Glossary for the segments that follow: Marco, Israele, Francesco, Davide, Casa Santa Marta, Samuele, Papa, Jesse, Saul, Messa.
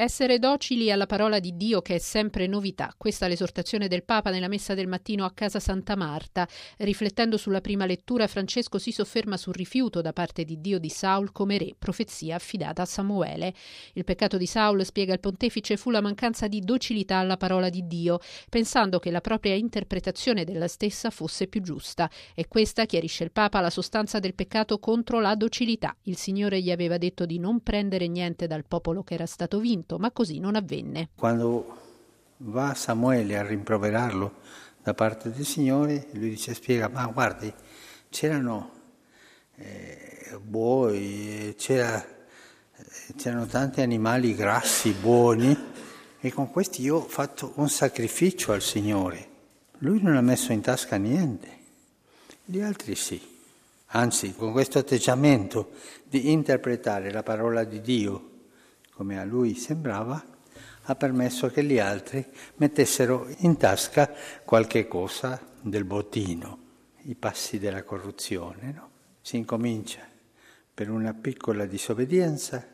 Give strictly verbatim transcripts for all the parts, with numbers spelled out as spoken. Essere docili alla parola di Dio, che è sempre novità. Questa è l'esortazione del Papa nella messa del mattino a Casa Santa Marta. Riflettendo sulla prima lettura, Francesco si sofferma sul rifiuto da parte di Dio di Saul come re, profezia affidata a Samuele. Il peccato di Saul, spiega il pontefice, fu la mancanza di docilità alla parola di Dio, pensando che la propria interpretazione della stessa fosse più giusta. E questa, chiarisce il Papa, la sostanza del peccato contro la docilità. Il Signore gli aveva detto di non prendere niente dal popolo che era stato vinto, ma così non avvenne. Quando va Samuele a rimproverarlo da parte del Signore, lui dice, spiega, ma guardi, c'erano eh, buoi, c'era, c'erano tanti animali grassi, buoni, e con questi io ho fatto un sacrificio al Signore. Lui non ha messo in tasca niente, gli altri sì. Anzi, con questo atteggiamento di interpretare la parola di Dio come a lui sembrava, ha permesso che gli altri mettessero in tasca qualche cosa del bottino, i passi della corruzione, no? Si incomincia per una piccola disobbedienza,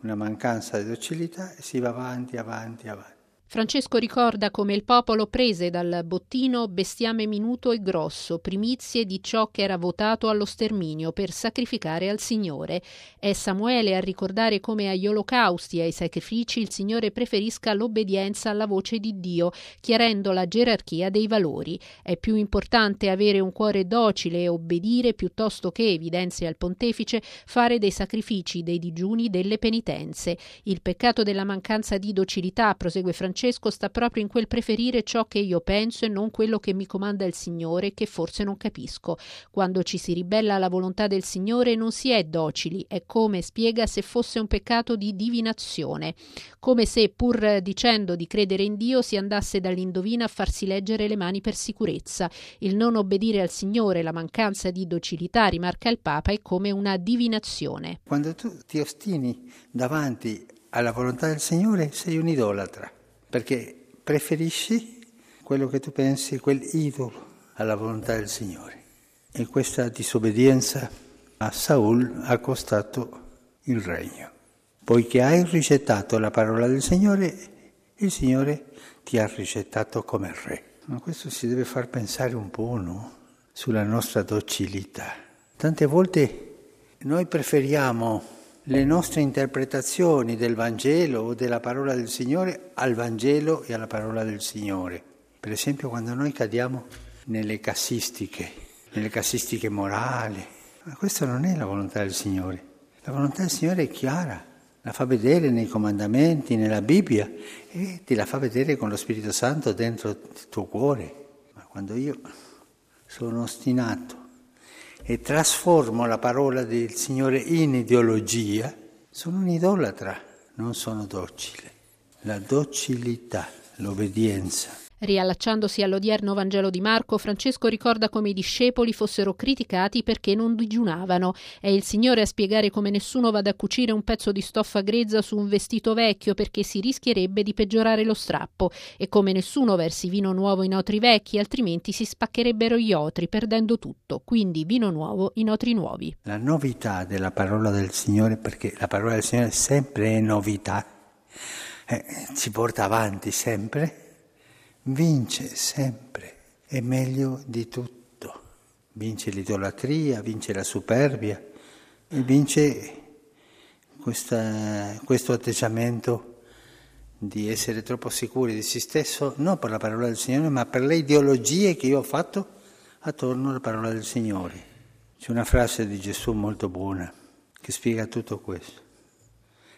una mancanza di docilità, e si va avanti, avanti, avanti. Francesco ricorda come il popolo prese dal bottino bestiame minuto e grosso, primizie di ciò che era votato allo sterminio per sacrificare al Signore. È Samuele a ricordare come agli olocausti e ai sacrifici il Signore preferisca l'obbedienza alla voce di Dio, chiarendo la gerarchia dei valori. È più importante avere un cuore docile e obbedire piuttosto che, evidenzia il pontefice, fare dei sacrifici, dei digiuni, delle penitenze. Il peccato della mancanza di docilità, prosegue Francesco, Francesco sta proprio in quel preferire ciò che io penso e non quello che mi comanda il Signore, che forse non capisco. Quando ci si ribella alla volontà del Signore non si è docili, è come, spiega, se fosse un peccato di divinazione, come se pur dicendo di credere in Dio si andasse dall'indovina a farsi leggere le mani per sicurezza. Il non obbedire al Signore, la mancanza di docilità, rimarca il Papa, è come una divinazione. Quando tu ti ostini davanti alla volontà del Signore sei un idolatra, perché preferisci quello che tu pensi, quell'idolo, alla volontà del Signore. E questa disobbedienza a Saul ha costato il regno. Poiché hai rigettato la parola del Signore, il Signore ti ha rigettato come re. Ma questo si deve far pensare un po', no? Sulla nostra docilità. Tante volte noi preferiamo le nostre interpretazioni del Vangelo o della parola del Signore al Vangelo e alla parola del Signore. Per esempio, quando noi cadiamo nelle casistiche, nelle casistiche morali, ma questa non è la volontà del Signore. La volontà del Signore è chiara, la fa vedere nei comandamenti, nella Bibbia, e ti la fa vedere con lo Spirito Santo dentro il tuo cuore. Ma quando io sono ostinato e trasformo la parola del Signore in ideologia, sono un idolatra, non sono docile. La docilità, l'obbedienza. Riallacciandosi all'odierno Vangelo di Marco, Francesco ricorda come i discepoli fossero criticati perché non digiunavano. È il Signore a spiegare come nessuno vada a cucire un pezzo di stoffa grezza su un vestito vecchio, perché si rischierebbe di peggiorare lo strappo, e come nessuno versi vino nuovo in otri vecchi, altrimenti si spaccherebbero gli otri perdendo tutto. Quindi vino nuovo in otri nuovi. La novità della parola del Signore, perché la parola del Signore sempre è novità, eh, ci porta avanti sempre, vince sempre, è meglio di tutto. Vince l'idolatria, vince la superbia e vince questa, questo atteggiamento di essere troppo sicuri di se stesso, non per la parola del Signore, ma per le ideologie che io ho fatto attorno alla parola del Signore. C'è una frase di Gesù molto buona che spiega tutto questo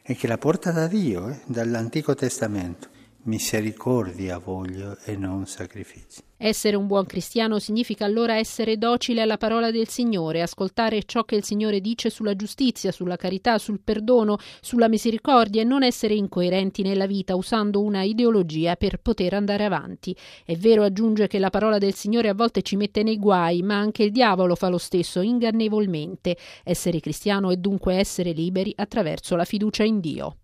e che la porta da Dio, eh, dall'Antico Testamento. Misericordia voglio e non sacrifici. Essere un buon cristiano significa allora essere docile alla parola del Signore, ascoltare ciò che il Signore dice sulla giustizia, sulla carità, sul perdono, sulla misericordia, e non essere incoerenti nella vita usando una ideologia per poter andare avanti. È vero, aggiunge, che la parola del Signore a volte ci mette nei guai, ma anche il diavolo fa lo stesso ingannevolmente. Essere cristiano è dunque essere liberi attraverso la fiducia in Dio.